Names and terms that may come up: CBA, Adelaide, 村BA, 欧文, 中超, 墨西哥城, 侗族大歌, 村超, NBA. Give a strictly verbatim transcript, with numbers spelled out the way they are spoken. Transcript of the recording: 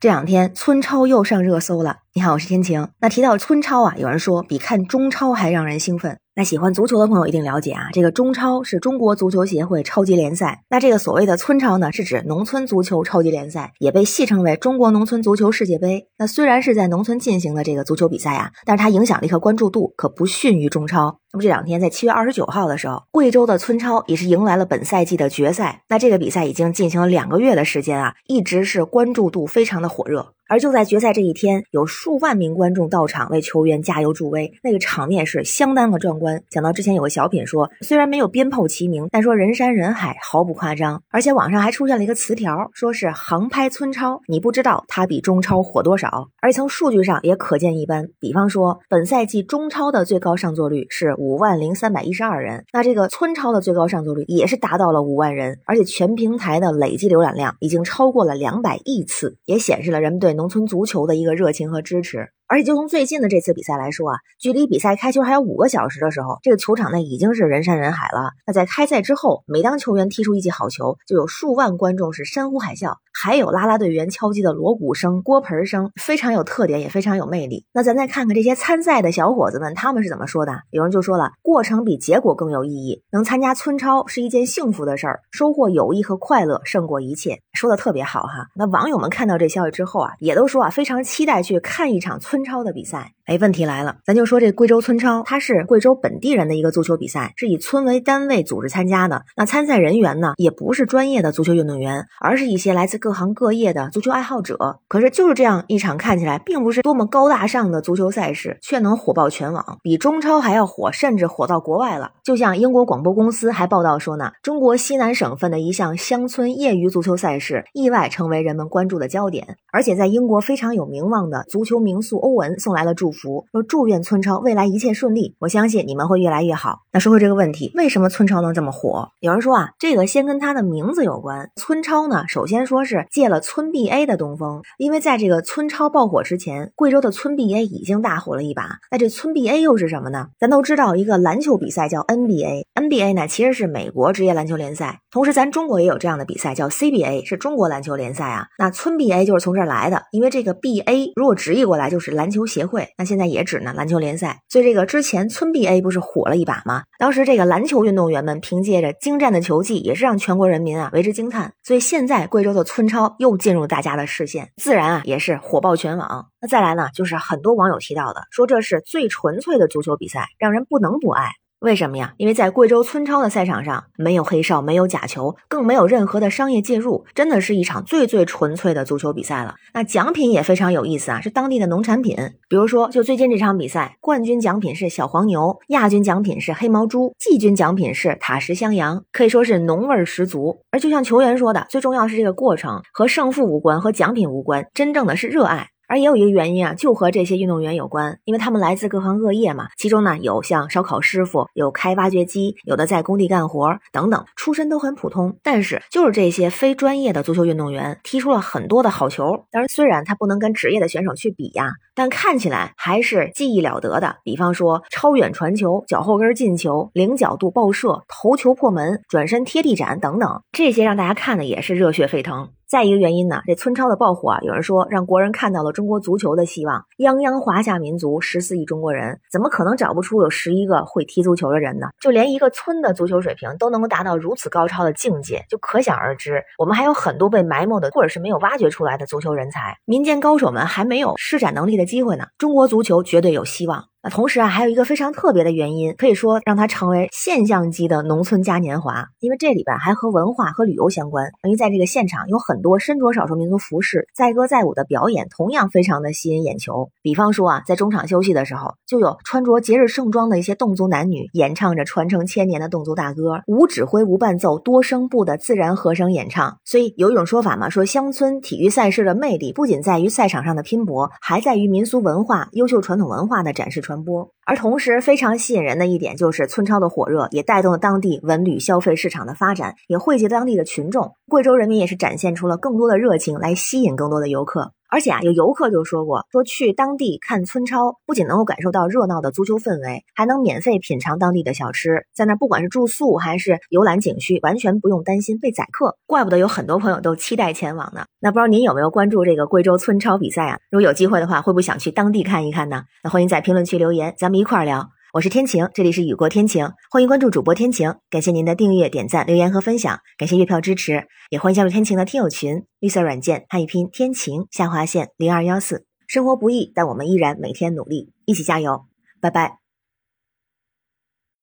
这两天村超又上热搜了。你好，我是天晴。那提到村超啊，有人说比看中超还让人兴奋。那喜欢足球的朋友一定了解啊，这个中超是中国足球协会超级联赛。那这个所谓的村超呢，是指农村足球超级联赛，也被戏称为中国农村足球世界杯。那虽然是在农村进行的这个足球比赛啊，但是它影响力和关注度可不逊于中超。那么这两天在七月二十九号的时候，贵州的村超也是迎来了本赛季的决赛。那这个比赛已经进行了两个月的时间啊，一直是关注度非常的火热。而就在决赛这一天，有数万名观众到场为球员加油助威，那个场面是相当的壮观。讲到之前有个小品说，虽然没有鞭炮齐鸣，但说人山人海毫不夸张。而且网上还出现了一个词条，说是航拍村超，你不知道它比中超火多少。而且从数据上也可见一斑，比方说本赛季中超的最高上座率是五万零三百一十二人，那这个村超的最高上座率也是达到了五万人，而且全平台的累计浏览量已经超过了两百亿次，也显示了人们对农村足球的一个热情和支持。而且就从最近的这次比赛来说啊，距离比赛开球还有五个小时的时候，这个球场内已经是人山人海了。那在开赛之后，每当球员踢出一记好球，就有数万观众是山呼海啸，还有啦啦队员敲击的锣鼓声、锅盆声，非常有特点，也非常有魅力。那咱再看看这些参赛的小伙子们，他们是怎么说的？有人就说了，过程比结果更有意义，能参加村超是一件幸福的事儿，收获友谊和快乐胜过一切。说的特别好哈。那网友们看到这消息之后啊，也都说啊，非常期待去看一场村村超的比赛。哎，问题来了，咱就说这贵州村超，它是贵州本地人的一个足球比赛，是以村为单位组织参加的。那参赛人员呢，也不是专业的足球运动员，而是一些来自各行各业的足球爱好者。可是就是这样一场看起来并不是多么高大上的足球赛事，却能火爆全网，比中超还要火，甚至火到国外了。就像英国广播公司还报道说呢，中国西南省份的一项乡村业余足球赛事意外成为人们关注的焦点。而且在英国非常有名望的足球名宿欧文送来了祝福，说祝愿村超未来一切顺利，我相信你们会越来越好。那说回这个问题，为什么村超能这么火？有人说啊，这个先跟他的名字有关。村超呢，首先说是借了村 B A 的东风，因为在这个村超爆火之前，贵州的村 B A 已经大火了一把。那这村 B A 又是什么呢？咱都知道一个篮球比赛叫 N B A， N B A 呢其实是美国职业篮球联赛，同时咱中国也有这样的比赛叫 C B A， 是中国篮球联赛啊。那村 B A 就是从这儿来的，因为这个 B A 如果直译过来就是篮球协会，那现在也指呢篮球联赛。所以这个之前村 B A 不是火了一把吗？当时这个篮球运动员们凭借着精湛的球技，也是让全国人民啊为之惊叹。所以现在贵州的村超又进入大家的视线，自然啊也是火爆全网。那再来呢，就是很多网友提到的，说这是最纯粹的足球比赛，让人不能不爱。为什么呀？因为在贵州村超的赛场上，没有黑哨，没有假球，更没有任何的商业介入，真的是一场最最纯粹的足球比赛了。那奖品也非常有意思啊，是当地的农产品。比如说就最近这场比赛，冠军奖品是小黄牛，亚军奖品是黑毛猪，季军奖品是塔什香羊，可以说是浓味十足。而就像球员说的，最重要是这个过程，和胜负无关，和奖品无关，真正的是热爱。而也有一个原因啊，就和这些运动员有关，因为他们来自各行各业嘛，其中呢有像烧烤师傅，有开挖掘机，有的在工地干活等等，出身都很普通，但是就是这些非专业的足球运动员踢出了很多的好球。当然虽然他不能跟职业的选手去比呀、啊，但看起来还是技艺了得的。比方说超远传球、脚后跟进球、零角度爆射、头球破门、转身贴地斩等等，这些让大家看的也是热血沸腾。再一个原因呢，这村超的爆火啊，有人说让国人看到了中国足球的希望。泱泱华夏民族十四亿中国人，怎么可能找不出有十一个会踢足球的人呢？就连一个村的足球水平都能够达到如此高超的境界，就可想而知我们还有很多被埋没的或者是没有挖掘出来的足球人才，民间高手们还没有施展能力的机会呢。中国足球绝对有希望。那同时啊，还有一个非常特别的原因，可以说让它成为现象级的农村嘉年华，因为这里边还和文化和旅游相关。因为在这个现场有很多身着少数民族服饰、载歌载舞的表演，同样非常的吸引眼球。比方说啊，在中场休息的时候，就有穿着节日盛装的一些侗族男女演唱着传承千年的侗族大歌，无指挥无伴奏多声部的自然和声演唱。所以有一种说法嘛，说乡村体育赛事的魅力不仅在于赛场上的拼搏，还在于民俗文化、优秀传统文化的展示传播。而同时非常吸引人的一点就是村超的火热，也带动了当地文旅消费市场的发展，也汇集当地的群众。贵州人民也是展现出了更多的热情来吸引更多的游客。而且啊，有游客就说过，说去当地看村超，不仅能够感受到热闹的足球氛围，还能免费品尝当地的小吃，在那不管是住宿还是游览景区，完全不用担心被宰客。怪不得有很多朋友都期待前往呢。那不知道您有没有关注这个贵州村超比赛啊？如果有机会的话，会不会想去当地看一看呢？那欢迎在评论区留言，咱们一块儿聊。我是天晴，这里是雨过天晴，欢迎关注主播天晴，感谢您的订阅、点赞、留言和分享，感谢月票支持，也欢迎加入天晴的听友群，绿色软件汉语拼天晴下划线零二一四。生活不易，但我们依然每天努力，一起加油，拜拜。